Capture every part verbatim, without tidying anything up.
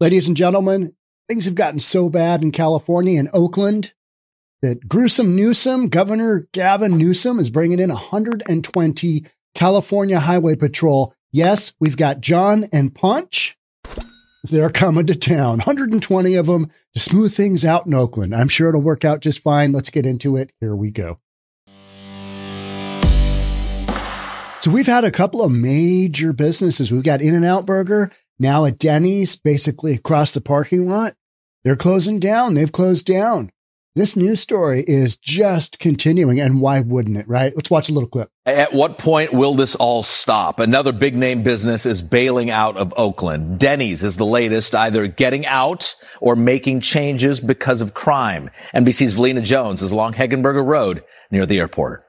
Ladies and gentlemen, things have gotten so bad in California and Oakland that gruesome Newsom, Governor Gavin Newsom, is bringing in one hundred twenty California Highway Patrol. Yes, we've got John and Punch. They're coming to town. one hundred twenty of them to smooth things out in Oakland. I'm sure it'll work out just fine. Let's get into it. Here we go. So we've had a couple of major businesses. We've got In-N-Out Burger, now at Denny's, basically across the parking lot. They're closing down. They've closed down. This news story is just continuing, and why wouldn't it, right? Let's watch a little clip. At what point will this all stop? Another big-name business is bailing out of Oakland. Denny's is the latest, either getting out or making changes because of crime. N B C's Velena Jones is along Heckenberger Road near the airport.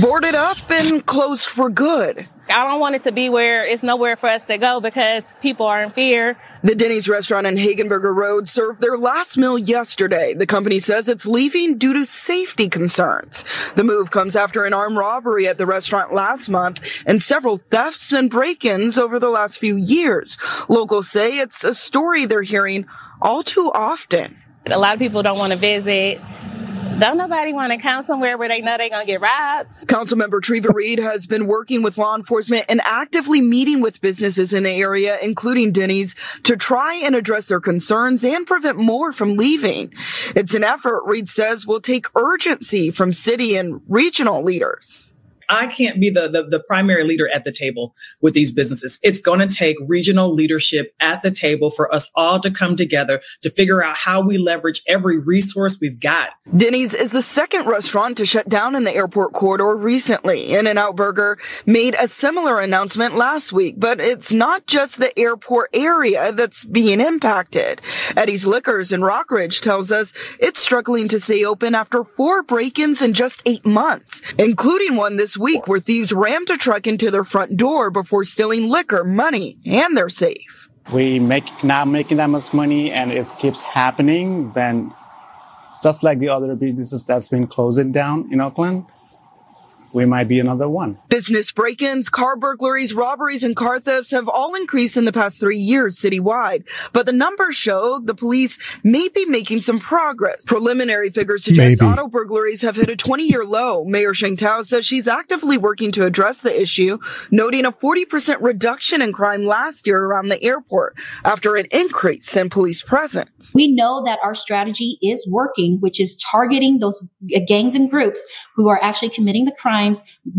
Boarded up and closed for good. I don't want it to be where it's nowhere for us to go because people are in fear. The Denny's restaurant in Hagenberger Road served their last meal yesterday. The company says it's leaving due to safety concerns. The move comes after an armed robbery at the restaurant last month and several thefts and break-ins over the last few years. Locals say it's a story they're hearing all too often. A lot of people don't want to visit. Don't nobody want to come somewhere where they know they're going to get robbed. Councilmember Treva Reed has been working with law enforcement and actively meeting with businesses in the area, including Denny's, to try and address their concerns and prevent more from leaving. It's an effort, Reed says, will take urgency from city and regional leaders. I can't be the, the, the primary leader at the table with these businesses. It's going to take regional leadership at the table for us all to come together to figure out how we leverage every resource we've got. Denny's is the second restaurant to shut down in the airport corridor recently. In-N-Out Burger made a similar announcement last week, but it's not just the airport area that's being impacted. Eddie's Liquors in Rockridge tells us it's struggling to stay open after four break-ins in just eight months, including one this week where thieves rammed a truck into their front door before stealing liquor, money, and their safe. We make not making that much money, and if it keeps happening, then just like the other businesses that's been closing down in Oakland, we might be another one. Business break-ins, car burglaries, robberies, and car thefts have all increased in the past three years citywide. But the numbers show the police may be making some progress. Preliminary figures suggest Maybe. auto burglaries have hit a twenty-year low. Mayor Sheng Tao says she's actively working to address the issue, noting a forty percent reduction in crime last year around the airport after an increase in police presence. We know that our strategy is working, which is targeting those gangs and groups who are actually committing the crime,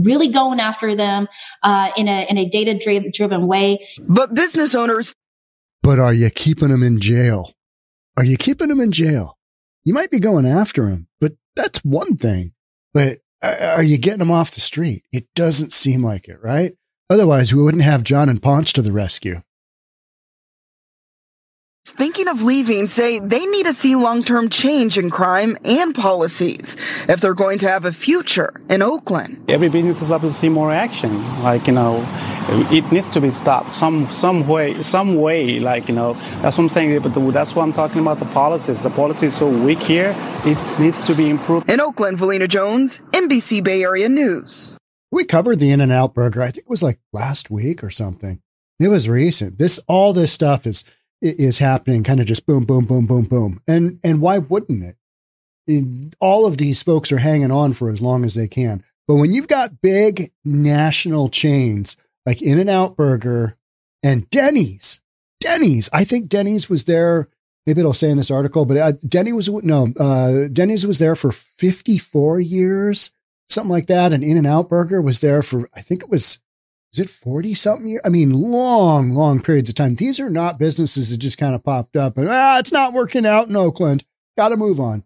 really going after them uh, in a in a data-driven way. But business owners... But are you keeping them in jail? Are you keeping them in jail? You might be going after them, but that's one thing. But are you getting them off the street? It doesn't seem like it, right? Otherwise, we wouldn't have John and Ponch to the rescue. Thinking of leaving say they need to see long-term change in crime and policies if they're going to have a future in Oakland. Every business is able to see more action. Like, you know, it needs to be stopped some some way, some way. Like, you know, that's what I'm saying. But that's what I'm talking about, the policies. The policy is so weak here, it needs to be improved. In Oakland, Velena Jones, N B C Bay Area News. We covered the In-N-Out Burger, I think it was like last week or something. It was recent. This, all this stuff is... is happening kind of just boom, boom, boom, boom, boom. And and why wouldn't it? All of these folks are hanging on for as long as they can. But when you've got big national chains like In-N-Out Burger and Denny's, Denny's, I think Denny's was there, maybe it'll say in this article, but Denny was, no, uh, Denny's was there for fifty-four years, something like that. And In-N-Out Burger was there for, I think it was, is it forty-something years? I mean, long, long periods of time. These are not businesses that just kind of popped up and, ah, it's not working out in Oakland. Got to move on.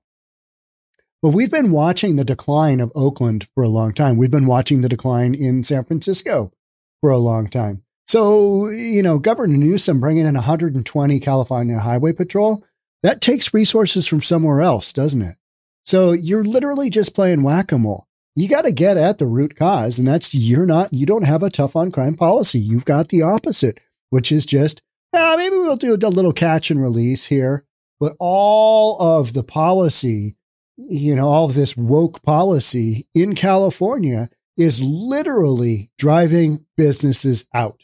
But we've been watching the decline of Oakland for a long time. We've been watching the decline in San Francisco for a long time. So, you know, Governor Newsom bringing in one hundred twenty California Highway Patrol, that takes resources from somewhere else, doesn't it? So you're literally just playing whack-a-mole. You got to get at the root cause, and that's you're not, you don't have a tough on crime policy. You've got the opposite, which is just, ah, maybe we'll do a little catch and release here. But all of the policy, you know, all of this woke policy in California is literally driving businesses out.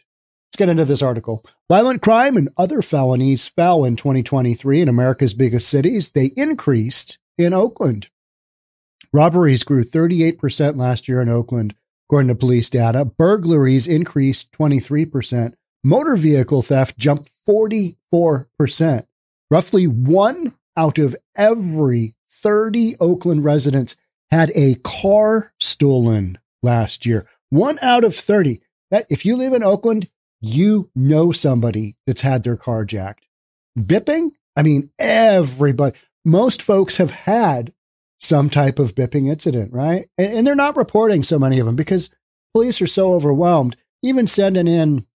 Let's get into this article. Violent crime and other felonies fell in twenty twenty-three in America's biggest cities. They increased in Oakland. Robberies grew thirty-eight percent last year in Oakland, according to police data. Burglaries increased twenty-three percent. Motor vehicle theft jumped forty-four percent. Roughly one out of every thirty Oakland residents had a car stolen last year. One out of thirty. That, if you live in Oakland, you know somebody that's had their car jacked. Bipping? I mean, everybody. Most folks have had some type of bipping incident, right? And, and they're not reporting so many of them because police are so overwhelmed. Even sending in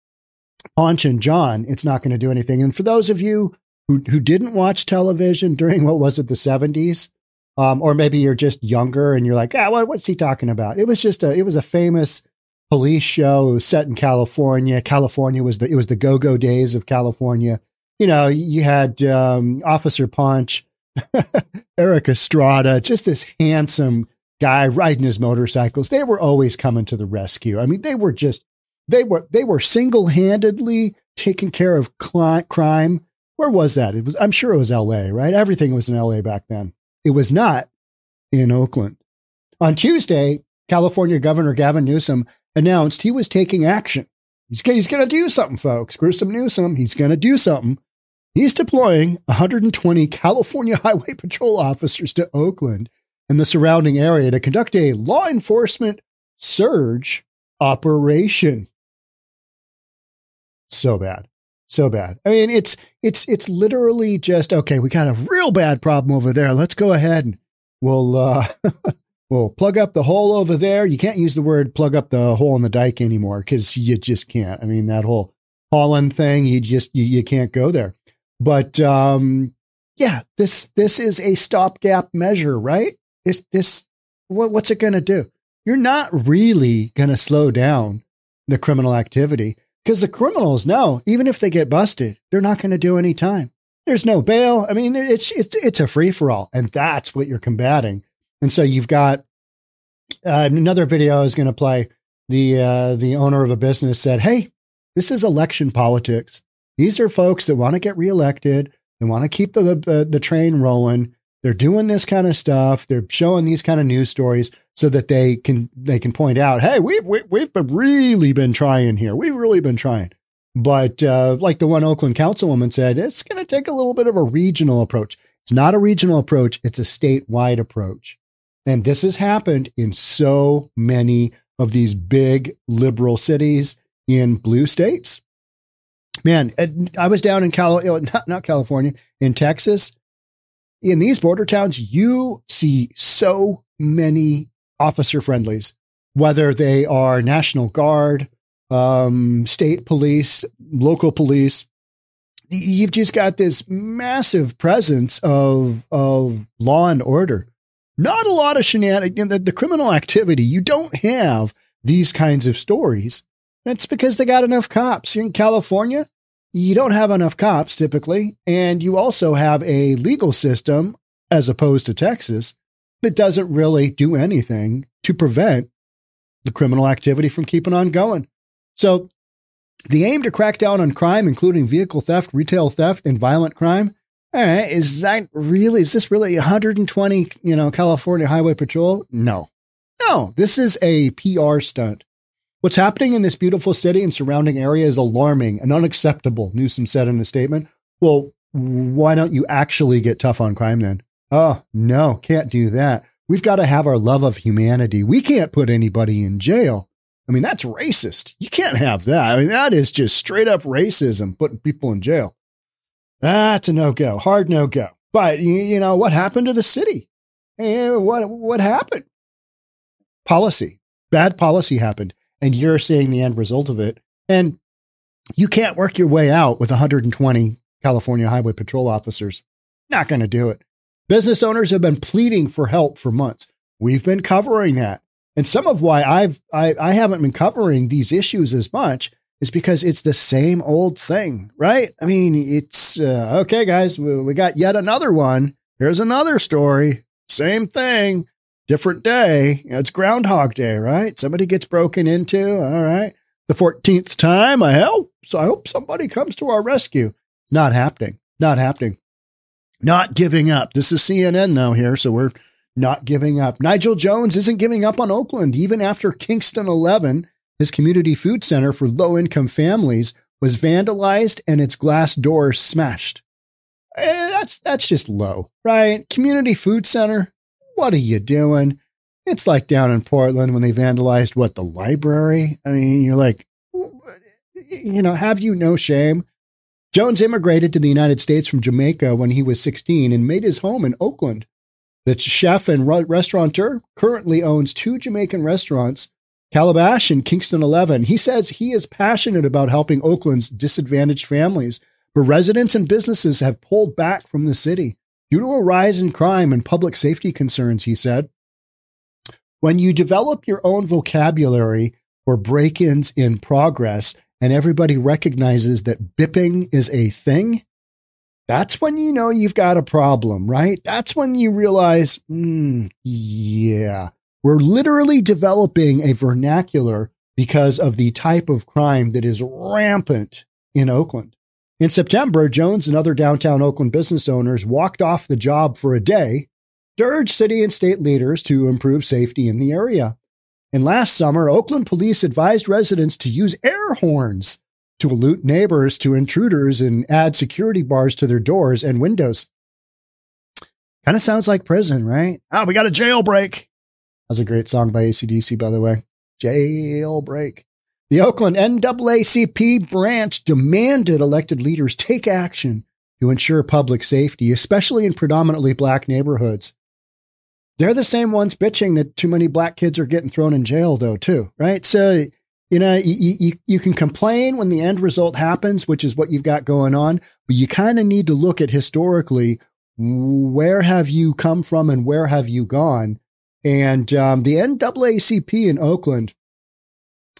Paunch and John, it's not going to do anything. And for those of you who, who didn't watch television during, what was it, the seventies, um, or maybe you're just younger and you're like, ah, what, what's he talking about? It was just a, it was a famous police show set in California. California was the, it was the go-go days of California. You know, you had um, Officer Paunch, Eric Estrada, just this handsome guy riding his motorcycles. They were always coming to the rescue. I mean, they were just, they were, they were single-handedly taking care of cli- crime. Where was that? It was, I'm sure it was L A, right? Everything was in L A back then. It was not in Oakland. On Tuesday, California Governor Gavin Newsom announced he was taking action. He's, he's going to do something, folks. Gruesome Newsom, he's going to do something. He's deploying one hundred twenty California Highway Patrol officers to Oakland and the surrounding area to conduct a law enforcement surge operation. So bad. So bad. I mean, it's it's it's literally just, okay, we got a real bad problem over there. Let's go ahead and we'll uh, we'll plug up the hole over there. You can't use the word plug up the hole in the dike anymore because you just can't. I mean, that whole Holland thing, you just you, you can't go there. But um, yeah, this this is a stopgap measure, right? This this what, what's it going to do? You're not really going to slow down the criminal activity because the criminals know even if they get busted, they're not going to do any time. There's no bail. I mean, it's it's it's a free for all, and that's what you're combating. And so you've got uh, another video is going to play. The uh, the owner of a business said, "Hey, this is election politics. These are folks that want to get reelected. They want to keep the, the the train rolling. They're doing this kind of stuff. They're showing these kind of news stories so that they can they can point out, hey, we've we, we've been really been trying here. We've really been trying." But uh, like the one Oakland councilwoman said, it's going to take a little bit of a regional approach. It's not a regional approach. It's a statewide approach. And this has happened in so many of these big liberal cities in blue states. Man, I was down in Cal, not, not California, in Texas. In these border towns, you see so many officer friendlies, whether they are National Guard, um, state police, local police. You've just got this massive presence of, of law and order. Not a lot of shenanigans, the, the criminal activity. You don't have these kinds of stories. It's because they got enough cops. In California, you don't have enough cops typically, and you also have a legal system, as opposed to Texas, that doesn't really do anything to prevent the criminal activity from keeping on going. So the aim to crack down on crime, including vehicle theft, retail theft, and violent crime, all right, is that really, is this really one hundred twenty, you know, California Highway Patrol? No. No, this is a P R stunt. What's happening in this beautiful city and surrounding area is alarming and unacceptable, Newsom said in a statement. Well, why don't you actually get tough on crime then? Oh, no, can't do that. We've got to have our love of humanity. We can't put anybody in jail. I mean, that's racist. You can't have that. I mean, that is just straight up racism, putting people in jail. That's a no-go, hard no-go. But, you know, what happened to the city? What, what happened? Policy. Bad policy happened. And you're seeing the end result of it. And you can't work your way out with one hundred twenty California Highway Patrol officers. Not going to do it. Business owners have been pleading for help for months. We've been covering that. And some of why I've, I, I haven't been covering these issues as much is because it's the same old thing, right? I mean, it's uh, okay, guys, we, we got yet another one. Here's another story. Same thing. Different day. You know, it's Groundhog Day, right? Somebody gets broken into. All right. The fourteenth time, I help. So I hope somebody comes to our rescue. Not happening. Not happening. Not giving up. This is C N N now here, so we're not giving up. Nigel Jones isn't giving up on Oakland. Even after Kingston eleven, his community food center for low-income families, was vandalized and its glass door smashed. Eh, that's that's just low, right? Community food center, what are you doing? It's like down in Portland when they vandalized, what, the library? I mean, you're like, you know, have you no shame? Jones immigrated to the United States from Jamaica when he was sixteen and made his home in Oakland. The chef and restaurateur currently owns two Jamaican restaurants, Calabash and Kingston eleven. He says he is passionate about helping Oakland's disadvantaged families, but residents and businesses have pulled back from the city due to a rise in crime and public safety concerns, he said. When you develop your own vocabulary for break-ins in progress and everybody recognizes that bipping is a thing, that's when you know you've got a problem, right? That's when you realize, mm, yeah, we're literally developing a vernacular because of the type of crime that is rampant in Oakland. In September, Jones and other downtown Oakland business owners walked off the job for a day to urge city and state leaders to improve safety in the area. And last summer, Oakland police advised residents to use air horns to alert neighbors to intruders and add security bars to their doors and windows. Kind of sounds like prison, right? Oh, we got a jailbreak. That's a great song by A C D C, by the way. Jailbreak. The Oakland N double A C P branch demanded elected leaders take action to ensure public safety, especially in predominantly black neighborhoods. They're the same ones bitching that too many black kids are getting thrown in jail, though, too, right? So, you know, you, you, you can complain when the end result happens, which is what you've got going on, but you kind of need to look at historically, where have you come from and where have you gone? And um, the N double A C P in Oakland,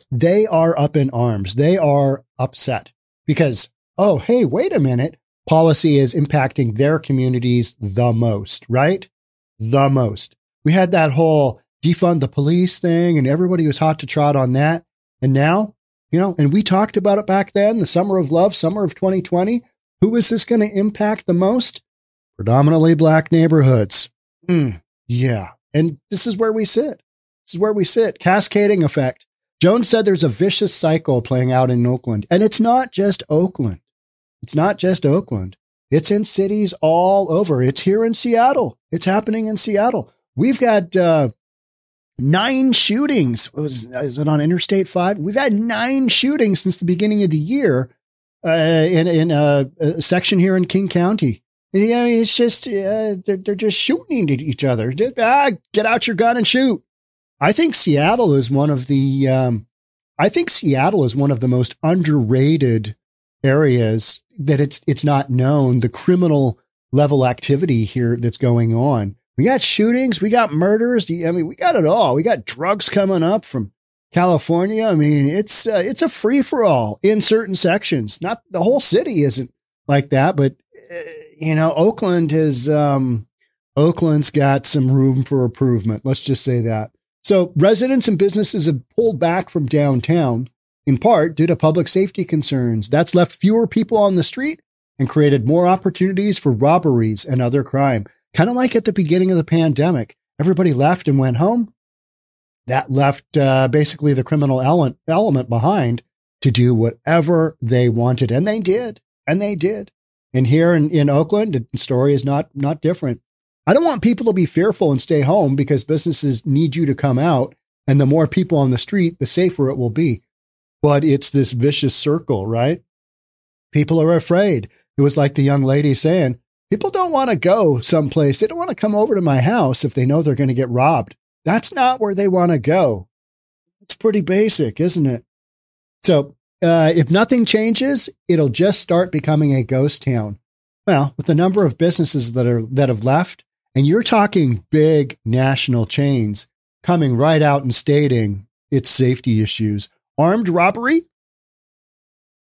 they are up in arms. They are upset because, oh, hey, wait a minute. Policy is impacting their communities the most, right? The most. We had that whole defund the police thing and everybody was hot to trot on that. And now, you know, and we talked about it back then, the summer of love, summer of twenty twenty. Who is this going to impact the most? Predominantly black neighborhoods. Mm, yeah. And this is where we sit. This is where we sit. Cascading effect. Jones said there's a vicious cycle playing out in Oakland. And it's not just Oakland. It's not just Oakland. It's in cities all over. It's here in Seattle. It's happening in Seattle. We've got uh, nine shootings. Was, is it on Interstate five? We've had nine shootings since the beginning of the year uh, in, in uh, a section here in King County. You know, it's just, uh, they're, they're just shooting at each other. Ah, get out your gun and shoot. I think Seattle is one of the, um, I think Seattle is one of the most underrated areas that it's, it's not known the criminal level activity here that's going on. We got shootings, we got murders. I mean, we got it all. We got drugs coming up from California. I mean, it's, uh, it's a free for all in certain sections. Not the whole city isn't like that, but uh, you know, Oakland is, um, Oakland's got some room for improvement. Let's just say that. So residents and businesses have pulled back from downtown, in part due to public safety concerns. That's left fewer people on the street and created more opportunities for robberies and other crime. Kind of like at the beginning of the pandemic, everybody left and went home. That left uh, basically the criminal ele- element behind to do whatever they wanted. And they did. And they did. And here in, in Oakland, the story is not, not different. I don't want people to be fearful and stay home because businesses need you to come out. And the more people on the street, the safer it will be. But it's this vicious circle, right? People are afraid. It was like the young lady saying, people don't want to go someplace. They don't want to come over to my house if they know they're going to get robbed. That's not where they want to go. It's pretty basic, isn't it? So uh, if nothing changes, it'll just start becoming a ghost town. Well, with the number of businesses that are that have left, and you're talking big national chains coming right out and stating its safety issues. Armed robbery?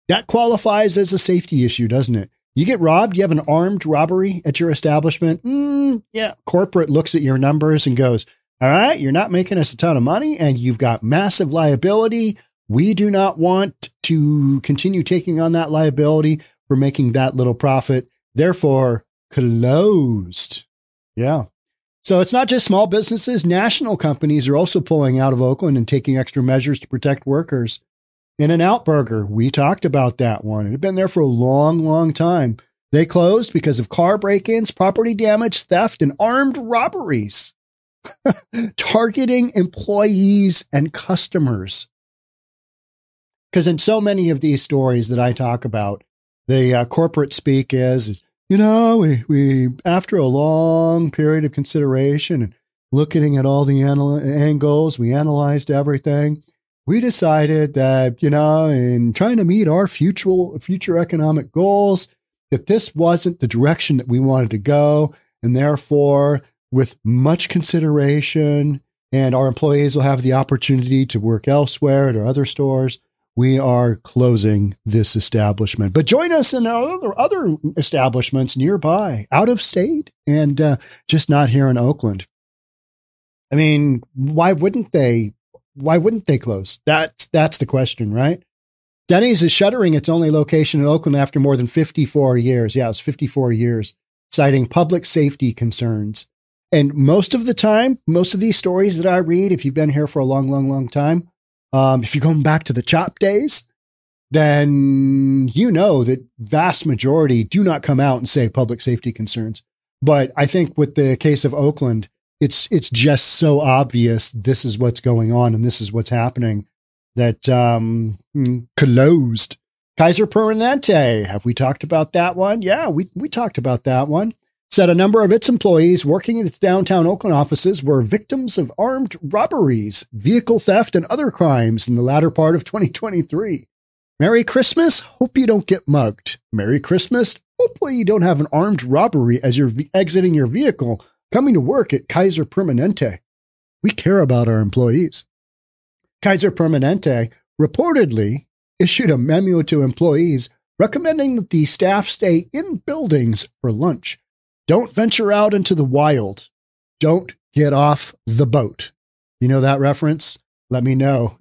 That qualifies as a safety issue, doesn't it? You get robbed, you have an armed robbery at your establishment. Mm, yeah. Corporate looks at your numbers and goes, all right, you're not making us a ton of money and you've got massive liability. We do not want to continue taking on that liability for making that little profit. Therefore, closed. Yeah. So it's not just small businesses. National companies are also pulling out of Oakland and taking extra measures to protect workers. In-N-Out Burger, we talked about that one. It had been there for a long, long time. They closed because of car break-ins, property damage, theft, and armed robberies, targeting employees and customers. Because in so many of these stories that I talk about, the uh, corporate speak is, is you know, we, we after a long period of consideration and looking at all the anal- angles, we analyzed everything. We decided that, you know, in trying to meet our future future economic goals, that this wasn't the direction that we wanted to go. And therefore, with much consideration, and our employees will have the opportunity to work elsewhere at other stores, we are closing this establishment. But join us in other, other establishments nearby, out of state, and uh, just not here in Oakland. I mean, why wouldn't they? Why wouldn't they close? That's, that's the question, right? Denny's is shuttering its only location in Oakland after more than fifty-four years. Yeah, it's fifty-four years, citing public safety concerns. And most of the time, most of these stories that I read, if you've been here for a long, long, long time, Um, if you're going back to the CHOP days, then you know that vast majority do not come out and say public safety concerns. But I think with the case of Oakland, it's it's just so obvious this is what's going on and this is what's happening that um, closed. Kaiser Permanente, have we talked about that one? Yeah, we we talked about that one. Said a number of its employees working in its downtown Oakland offices were victims of armed robberies, vehicle theft, and other crimes in the latter part of twenty twenty-three. Merry Christmas. Hope you don't get mugged. Merry Christmas. Hopefully you don't have an armed robbery as you're v- exiting your vehicle, coming to work at Kaiser Permanente. We care about our employees. Kaiser Permanente reportedly issued a memo to employees recommending that the staff stay in buildings for lunch. Don't venture out into the wild. Don't get off the boat. You know that reference? Let me know.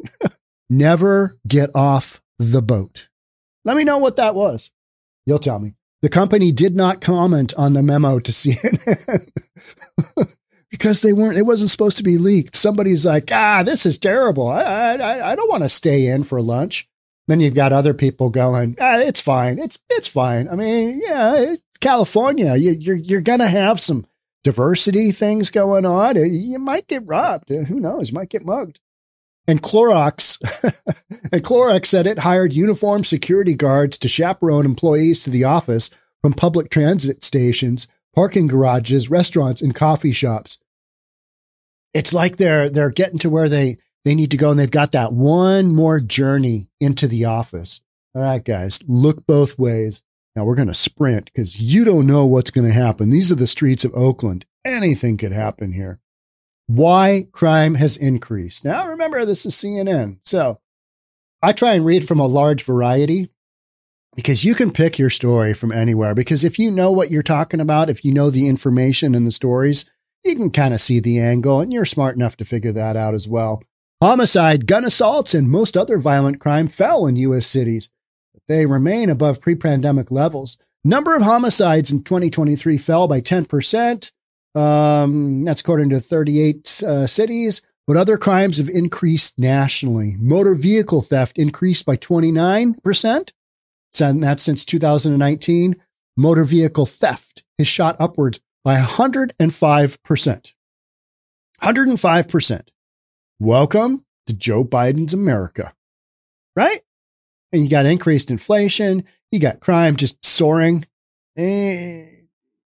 Never get off the boat. Let me know what that was. You'll tell me. The company did not comment on the memo to C N N because they weren't, it wasn't supposed to be leaked. Somebody's like, ah, this is terrible. I, I, I don't want to stay in for lunch. Then you've got other people going, ah, it's fine. It's, it's fine. I mean, yeah, it, California, you, you're you're gonna have some diversity things going on. You might get robbed. Who knows? You might get mugged. And Clorox, and Clorox said it hired uniformed security guards to chaperone employees to the office from public transit stations, parking garages, restaurants, and coffee shops. It's like they're they're getting to where they they need to go, and they've got that one more journey into the office. All right, guys, look both ways. Now we're going to sprint because you don't know what's going to happen. These are the streets of Oakland. Anything could happen here. Why crime has increased. Now remember, this is C N N. So I try and read from a large variety because you can pick your story from anywhere. Because if you know what you're talking about, if you know the information and the stories, you can kind of see the angle and you're smart enough to figure that out as well. Homicide, gun assaults, and most other violent crime fell in U S cities. They remain above pre-pandemic levels. Number of homicides in twenty twenty-three fell by ten percent. Um, that's according to thirty-eight uh, cities. But other crimes have increased nationally. Motor vehicle theft increased by twenty-nine percent. That's since two thousand nineteen. Motor vehicle theft is shot upwards by one hundred five percent. one hundred five percent. Welcome to Joe Biden's America. Right? And you got increased inflation. You got crime just soaring. Eh,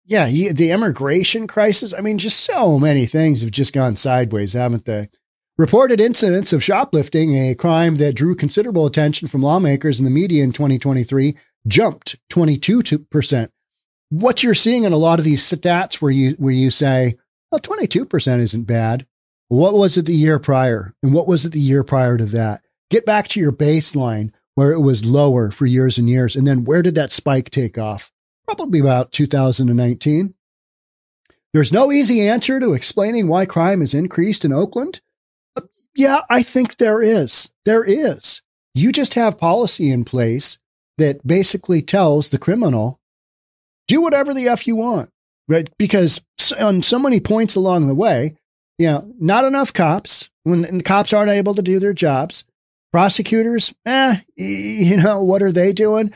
yeah, you, the immigration crisis. I mean, just so many things have just gone sideways, haven't they? Reported incidents of shoplifting, a crime that drew considerable attention from lawmakers and the media in twenty twenty-three, jumped twenty-two percent. What you're seeing in a lot of these stats where you where you say, well, twenty-two percent isn't bad. What was it the year prior? And what was it the year prior to that? Get back to your baseline, where it was lower for years and years. And then where did that spike take off? Probably about two thousand nineteen. There's no easy answer to explaining why crime has increased in Oakland. Yeah, I think there is. There is. You just have policy in place that basically tells the criminal, do whatever the F you want, right? Because on so many points along the way, you know, not enough cops, when the cops aren't able to do their jobs, prosecutors, eh, you know, what are they doing?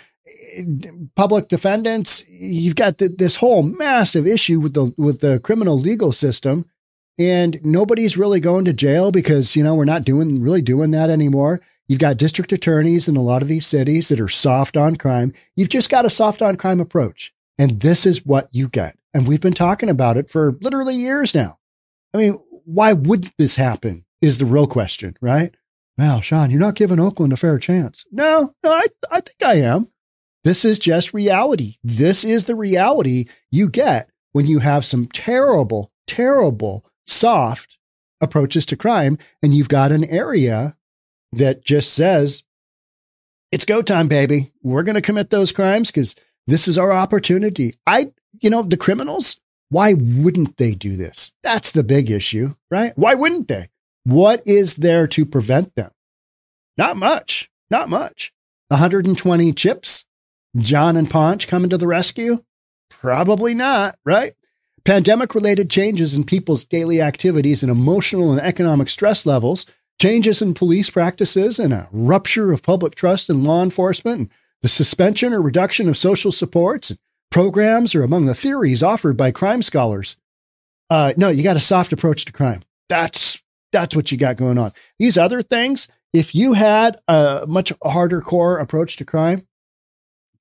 Public defendants, you've got the, this whole massive issue with the with the criminal legal system, and nobody's really going to jail because, you know, we're not doing really doing that anymore. You've got district attorneys in a lot of these cities that are soft on crime. You've just got a soft on crime approach, and this is what you get. And we've been talking about it for literally years now. I mean, why wouldn't this happen is the real question, right? Well, Sean, you're not giving Oakland a fair chance. No, no, I, I think I am. This is just reality. This is the reality you get when you have some terrible, terrible, soft approaches to crime, and you've got an area that just says, it's go time, baby. We're going to commit those crimes because this is our opportunity. I, you know, the criminals, why wouldn't they do this? That's the big issue, right? Why wouldn't they? What is there to prevent them? Not much, not much. one hundred twenty chips. John and Ponch coming to the rescue? Probably not, right? Pandemic-related changes in people's daily activities and emotional and economic stress levels, changes in police practices, and a rupture of public trust in law enforcement, and the suspension or reduction of social supports and programs are among the theories offered by crime scholars. Uh, no, you got a soft approach to crime. That's that's what you got going on. These other things, if you had a much harder core approach to crime,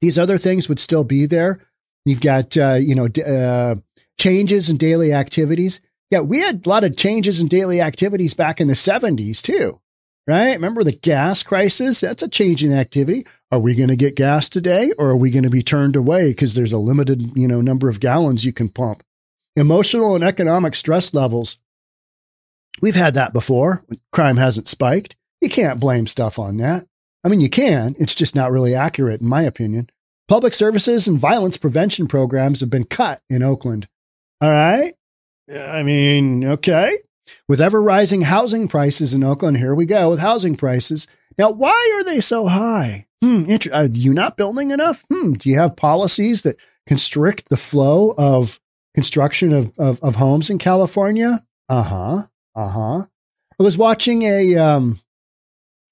these other things would still be there. You've got, uh, you know, uh, changes in daily activities. Yeah, we had a lot of changes in daily activities back in the seventies too, right? Remember the gas crisis? That's a change in activity. Are we going to get gas today, or are we going to be turned away because there's a limited, you know, number of gallons you can pump? Emotional and economic stress levels. We've had that before. Crime hasn't spiked. You can't blame stuff on that. I mean, you can, it's just not really accurate in my opinion. Public services and violence prevention programs have been cut in Oakland. All right. I mean, okay. With ever rising housing prices in Oakland, here we go with housing prices. Now, why are they so high? Hmm, inter- are you not building enough? Hmm, do you have policies that constrict the flow of construction of, of, of homes in California? Uh-huh. Uh-huh. I was watching a, um,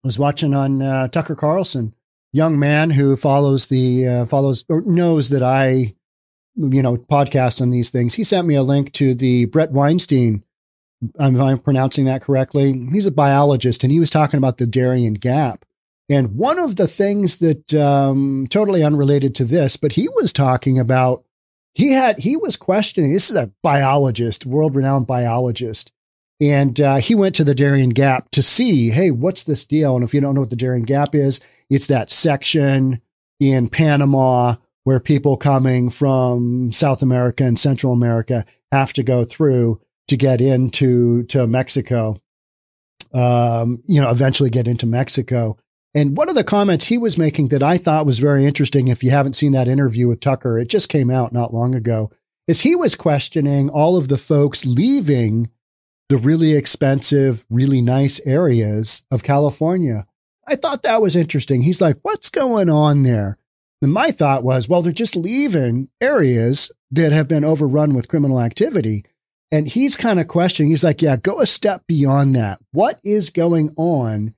I was watching on uh, Tucker Carlson, young man who follows the uh, follows or knows that I, you know, podcast on these things. He sent me a link to the Bret Weinstein. I'm, I'm pronouncing that correctly. He's a biologist, and he was talking about the Darien Gap. And one of the things that um, totally unrelated to this, but he was talking about he had he was questioning. This is a biologist, world renowned biologist. And uh, he went to the Darien Gap to see, hey, what's this deal? And if you don't know what the Darien Gap is, it's that section in Panama where people coming from South America and Central America have to go through to get into to Mexico, um, you know, eventually get into Mexico. And one of the comments he was making that I thought was very interesting, if you haven't seen that interview with Tucker, it just came out not long ago, is he was questioning all of the folks leaving the really expensive, really nice areas of California. I thought that was interesting. He's like, what's going on there? And my thought was, well, they're just leaving areas that have been overrun with criminal activity. And he's kind of questioning. He's like, yeah, go a step beyond that. What is going on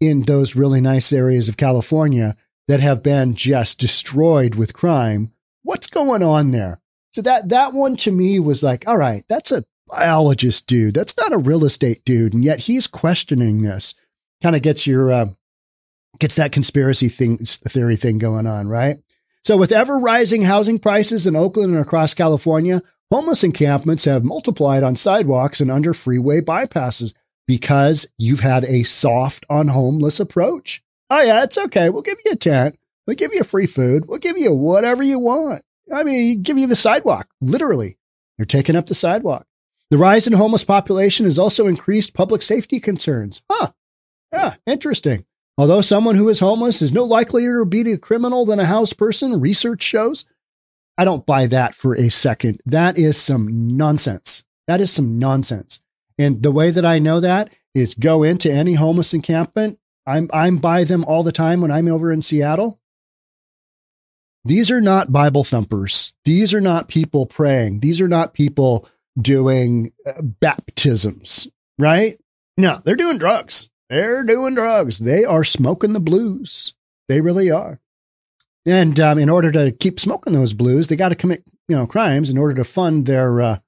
in those really nice areas of California that have been just destroyed with crime? What's going on there? So that, that one to me was like, all right, that's a biologist dude. That's not a real estate dude. And yet he's questioning this. Kind of gets your, uh, gets that conspiracy thing, theory thing going on, right? So with ever rising housing prices in Oakland and across California, homeless encampments have multiplied on sidewalks and under freeway bypasses because you've had a soft on homeless approach. Oh yeah, it's okay. We'll give you a tent. We'll give you free food. We'll give you whatever you want. I mean, give you the sidewalk. Literally, they're taking up the sidewalk. The rise in homeless population has also increased public safety concerns. Huh. Yeah, interesting. Although someone who is homeless is no likelier to be a criminal than a house person, research shows. I don't buy that for a second. That is some nonsense. That is some nonsense. And the way that I know that is go into any homeless encampment. I'm, I'm by them all the time when I'm over in Seattle. These are not Bible thumpers. These are not people praying. These are not people doing uh, baptisms, right? No, they're doing drugs. They're doing drugs. They are smoking the blues. They really are. And um, in order to keep smoking those blues, they got to commit, you know, crimes in order to fund their, uh,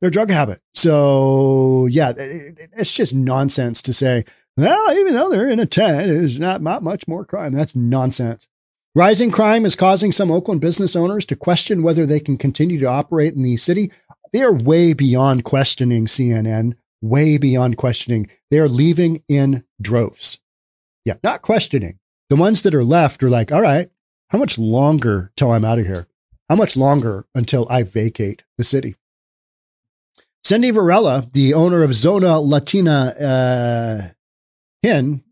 their drug habit. So yeah, it, it, it's just nonsense to say, well, even though they're in a tent, it's not, not much more crime. That's nonsense. Rising crime is causing some Oakland business owners to question whether they can continue to operate in the city. They are way beyond questioning C N N, way beyond questioning. They are leaving in droves. Yeah, not questioning. The ones that are left are like, all right, how much longer till I'm out of here? How much longer until I vacate the city? Cindy Varela, the owner of Zona Latina, uh, Hin,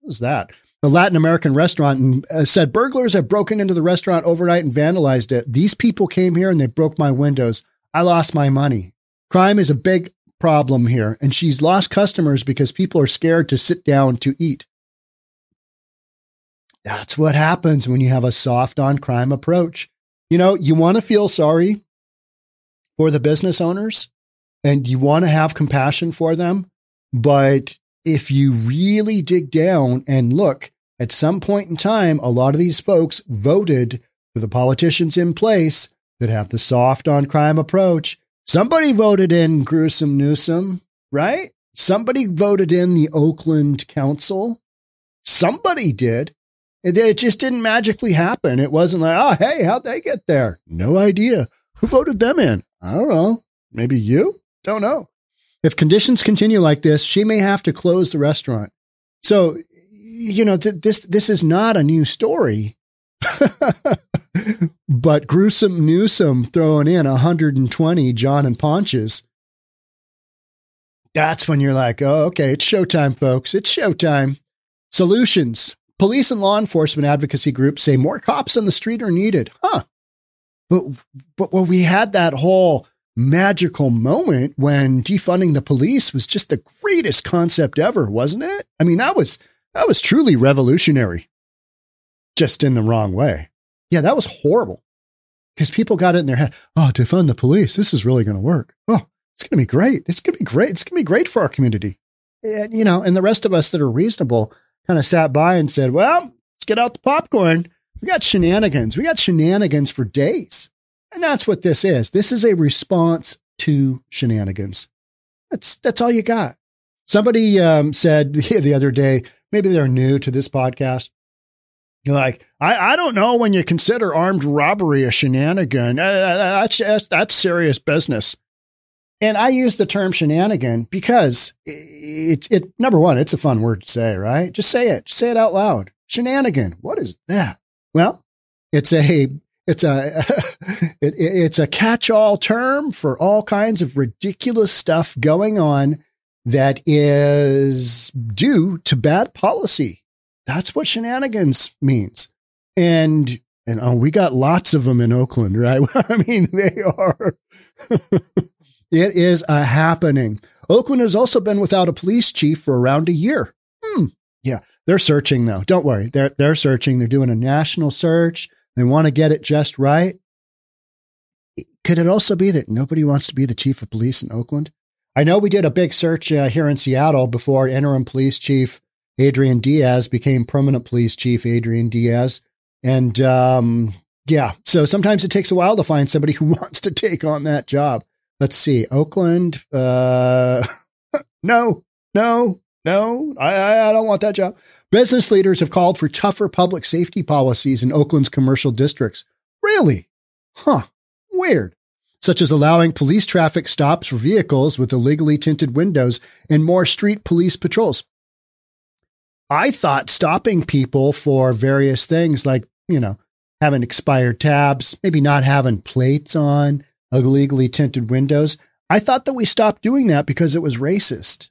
what was that? The Latin American restaurant, and uh, said burglars have broken into the restaurant overnight and vandalized it. These people came here and they broke my windows. I lost my money. Crime is a big problem here. And she's lost customers because people are scared to sit down to eat. That's what happens when you have a soft on crime approach. You know, you want to feel sorry for the business owners and you want to have compassion for them, but if you really dig down and look, at some point in time, a lot of these folks voted for the politicians in place that have the soft on crime approach. Somebody voted in Gruesome Newsom, right? Somebody voted in the Oakland Council. Somebody did. It just didn't magically happen. It wasn't like, oh, hey, how'd they get there? No idea. Who voted them in? I don't know. Maybe you? Don't know. If conditions continue like this, she may have to close the restaurant. So, you know, th- this this is not a new story. But Gruesome Newsom throwing in one hundred twenty John and Ponches. That's when you're like, oh, okay, it's showtime, folks. It's showtime. Solutions. Police and law enforcement advocacy groups say more cops on the street are needed. Huh. But, but well, we had that whole magical moment when defunding the police was just the greatest concept ever, wasn't it? I mean, that was, that was truly revolutionary, just in the wrong way. Yeah, that was horrible because people got it in their head. Oh, defund the police. This is really going to work. Oh, it's going to be great. It's going to be great. It's going to be great for our community. And, you know, and the rest of us that are reasonable kind of sat by and said, well, let's get out the popcorn. We got shenanigans. We got shenanigans for days. And that's what this is. This is a response to shenanigans. That's that's all you got. Somebody um, said the other day, maybe they're new to this podcast. You're like, I, I don't know when you consider armed robbery a shenanigan. Uh, that's, that's, that's serious business. And I use the term shenanigan because it, it, it, number one, it's a fun word to say, right? Just say it. Just say it out loud. Shenanigan. What is that? Well, it's a... It's a it, it's a catch-all term for all kinds of ridiculous stuff going on that is due to bad policy. That's what shenanigans means. And and oh, we got lots of them in Oakland, right? I mean, they are. It is a happening. Oakland has also been without a police chief for around a year. Hmm. Yeah, they're searching though. Don't worry, they're they're searching. They're doing a national search. They want to get it just right. Could it also be that nobody wants to be the chief of police in Oakland? I know we did a big search uh, here in Seattle before interim police chief Adrian Diaz became permanent police chief Adrian Diaz. And um, yeah, so sometimes it takes a while to find somebody who wants to take on that job. Let's see, Oakland. Uh, no, no. No, I, I don't want that job. Business leaders have called for tougher public safety policies in Oakland's commercial districts. Really? Huh. Weird. Such as allowing police traffic stops for vehicles with illegally tinted windows and more street police patrols. I thought stopping people for various things like, you know, having expired tabs, maybe not having plates on, illegally tinted windows. I thought that we stopped doing that because it was racist.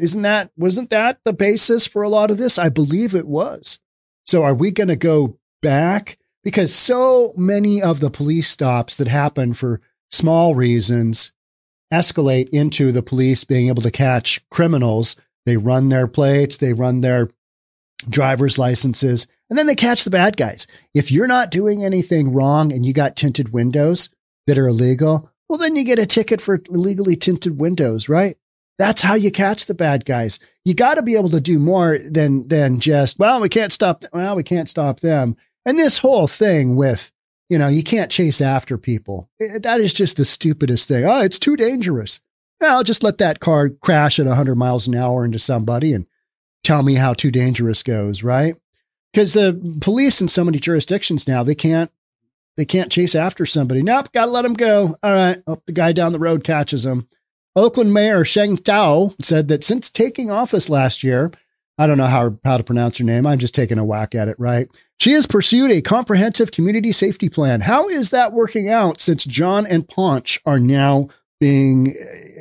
Isn't that, wasn't that the basis for a lot of this? I believe it was. So are we going to go back? Because so many of the police stops that happen for small reasons escalate into the police being able to catch criminals. They run their plates, they run their driver's licenses, and then they catch the bad guys. If you're not doing anything wrong and you got tinted windows that are illegal, well, then you get a ticket for illegally tinted windows, right? That's how you catch the bad guys. You got to be able to do more than, than just, well, we can't stop, th- well, we can't stop them. And this whole thing with, you know, you can't chase after people. It, that is just the stupidest thing. Oh, it's too dangerous. Well, just let that car crash at one hundred miles an hour into somebody and tell me how too dangerous goes, right? Because the police in so many jurisdictions now, they can't, they can't chase after somebody. Nope, got to let them go. All right, hope the guy down the road catches them. Oakland Mayor Sheng Tao said that since taking office last year, I don't know how, how to pronounce her name. I'm just taking a whack at it, right? She has pursued a comprehensive community safety plan. How is that working out since John and Paunch are now being,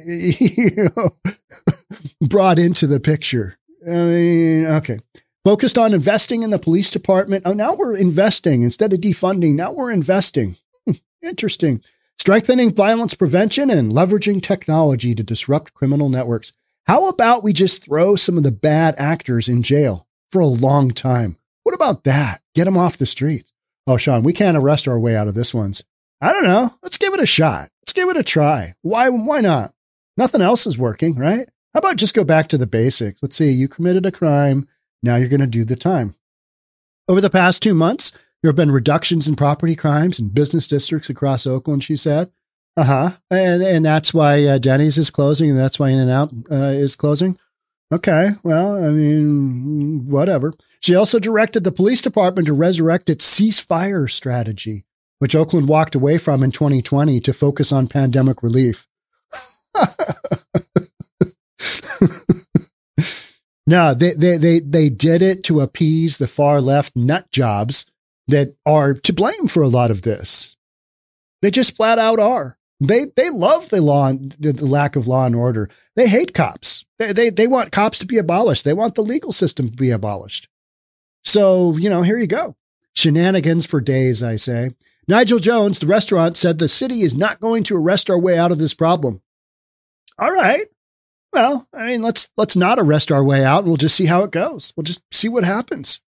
you know, brought into the picture? I mean, okay. Focused on investing in the police department. Oh, now we're investing instead of defunding. Now we're investing. Interesting. Strengthening violence prevention and leveraging technology to disrupt criminal networks. How about we just throw some of the bad actors in jail for a long time? What about that? Get them off the streets. Oh, Sean, we can't arrest our way out of this one's. I don't know. Let's give it a shot. Let's give it a try. Why? Why not? Nothing else is working, right? How about just go back to the basics? Let's see. You committed a crime. Now you're going to do the time. Over the past two months, there have been reductions in property crimes in business districts across Oakland, she said. Uh-huh. And, and that's why uh, Denny's is closing, and that's why In-N-Out uh, is closing. Okay. Well, I mean, whatever. She also directed the police department to resurrect its ceasefire strategy, which Oakland walked away from in twenty twenty to focus on pandemic relief. No, they, they, they, they did it to appease the far left nut jobs that are to blame for a lot of this. They just flat out are. They they love the law, the lack of law and order. They hate cops. They, they they want cops to be abolished. They want the legal system to be abolished. So, you know, here you go. Shenanigans for days, I say. Nigel Jones, the restaurant, said the city is not going to arrest our way out of this problem. All right. Well, I mean, let's let's not arrest our way out. We'll just see how it goes. We'll just see what happens.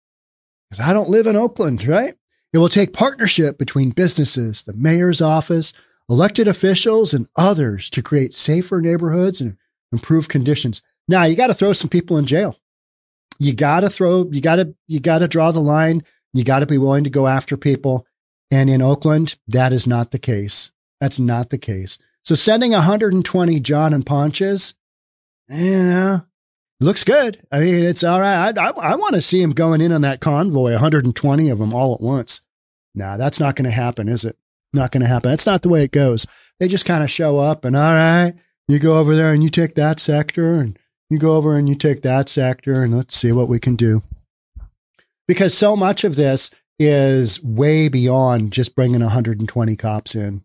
Because I don't live in Oakland, right? It will take partnership between businesses, the mayor's office, elected officials, and others to create safer neighborhoods and improve conditions. Now, you got to throw some people in jail. You got to throw, you got to, you got to draw the line. You got to be willing to go after people. And in Oakland, that is not the case. That's not the case. So sending one hundred twenty John and Paunches, you know, looks good. I mean, it's all right. I, I, I want to see him going in on that convoy, one hundred twenty of them all at once. Nah, that's not going to happen, is it? Not going to happen. That's not the way it goes. They just kind of show up and all right, you go over there and you take that sector and you go over and you take that sector and let's see what we can do. Because so much of this is way beyond just bringing one hundred twenty cops in.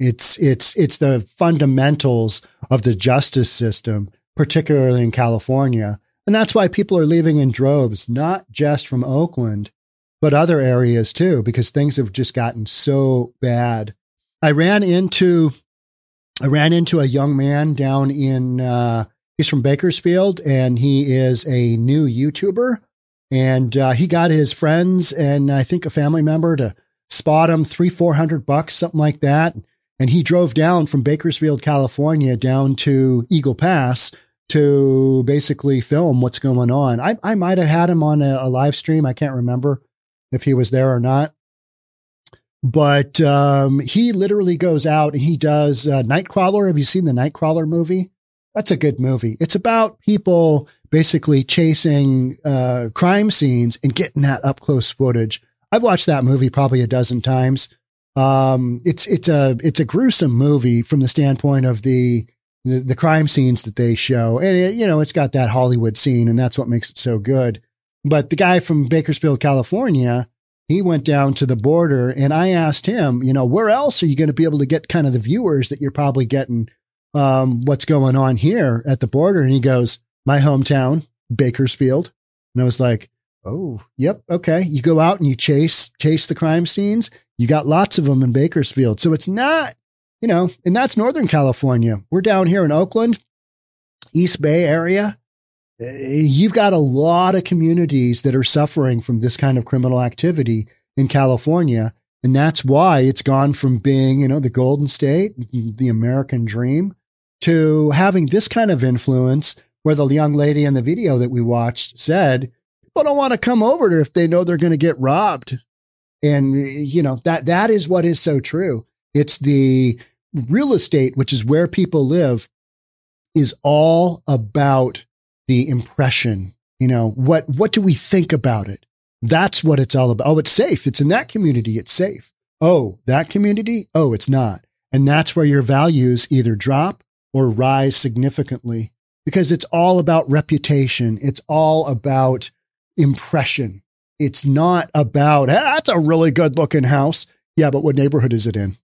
It's, it's, it's the fundamentals of the justice system, particularly in California. And that's why people are leaving in droves, not just from Oakland, but other areas too, because things have just gotten so bad. I ran into, I ran into a young man down in, uh, he's from Bakersfield and he is a new YouTuber and, uh, he got his friends and I think a family member to spot him three, four hundred bucks, something like that. And he drove down from Bakersfield, California down to Eagle Pass to basically film what's going on. I, I might've had him on a, a live stream. I can't remember if he was there or not, but um, he literally goes out and he does uh, Nightcrawler. Have you seen the Nightcrawler movie? That's a good movie. It's about people basically chasing uh, crime scenes and getting that up close footage. I've watched that movie probably a dozen times. Um, it's, it's a, it's a gruesome movie from the standpoint of the, the, the crime scenes that they show. And it, you know, it's got that Hollywood scene and that's what makes it so good. But the guy from Bakersfield, California, he went down to the border and I asked him, you know, where else are you going to be able to get kind of the viewers that you're probably getting, um, what's going on here at the border? And he goes, my hometown, Bakersfield. And I was like, oh, yep. Okay. You go out and you chase, chase the crime scenes. You got lots of them in Bakersfield. So it's not, you know, and that's Northern California. We're down here in Oakland, East Bay area. You've got a lot of communities that are suffering from this kind of criminal activity in California. And that's why it's gone from being, you know, the Golden State, the American dream, to having this kind of influence where the young lady in the video that we watched said, people don't want to come over if they know they're going to get robbed. And, you know, that that is what is so true. It's the real estate, which is where people live, is all about the impression. You know, what what do we think about it? That's what it's all about. Oh, it's safe. It's in that community. It's safe. Oh, that community? Oh, it's not. And that's where your values either drop or rise significantly, because it's all about reputation. It's all about impression. It's not about, hey, that's a really good looking house. Yeah, but what neighborhood is it in?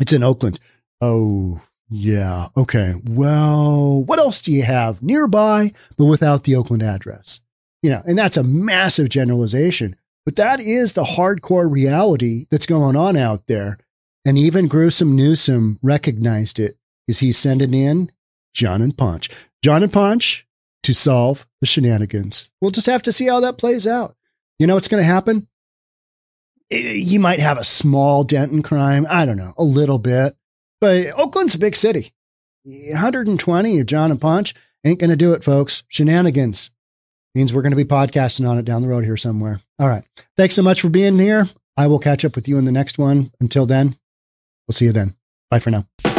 It's in Oakland. Oh, yeah. Okay. Well, what else do you have nearby, but without the Oakland address? You know, and that's a massive generalization, but that is the hardcore reality that's going on out there. And even Gruesome Newsom recognized it, because he's sending in John and Punch, John and Punch to solve the shenanigans. We'll just have to see how that plays out. You know what's going to happen? You might have a small dent in crime. I don't know, a little bit, but Oakland's a big city. one hundred twenty of John and Punch ain't going to do it, folks. Shenanigans. Means we're going to be podcasting on it down the road here somewhere. All right. Thanks so much for being here. I will catch up with you in the next one. Until then, we'll see you then. Bye for now.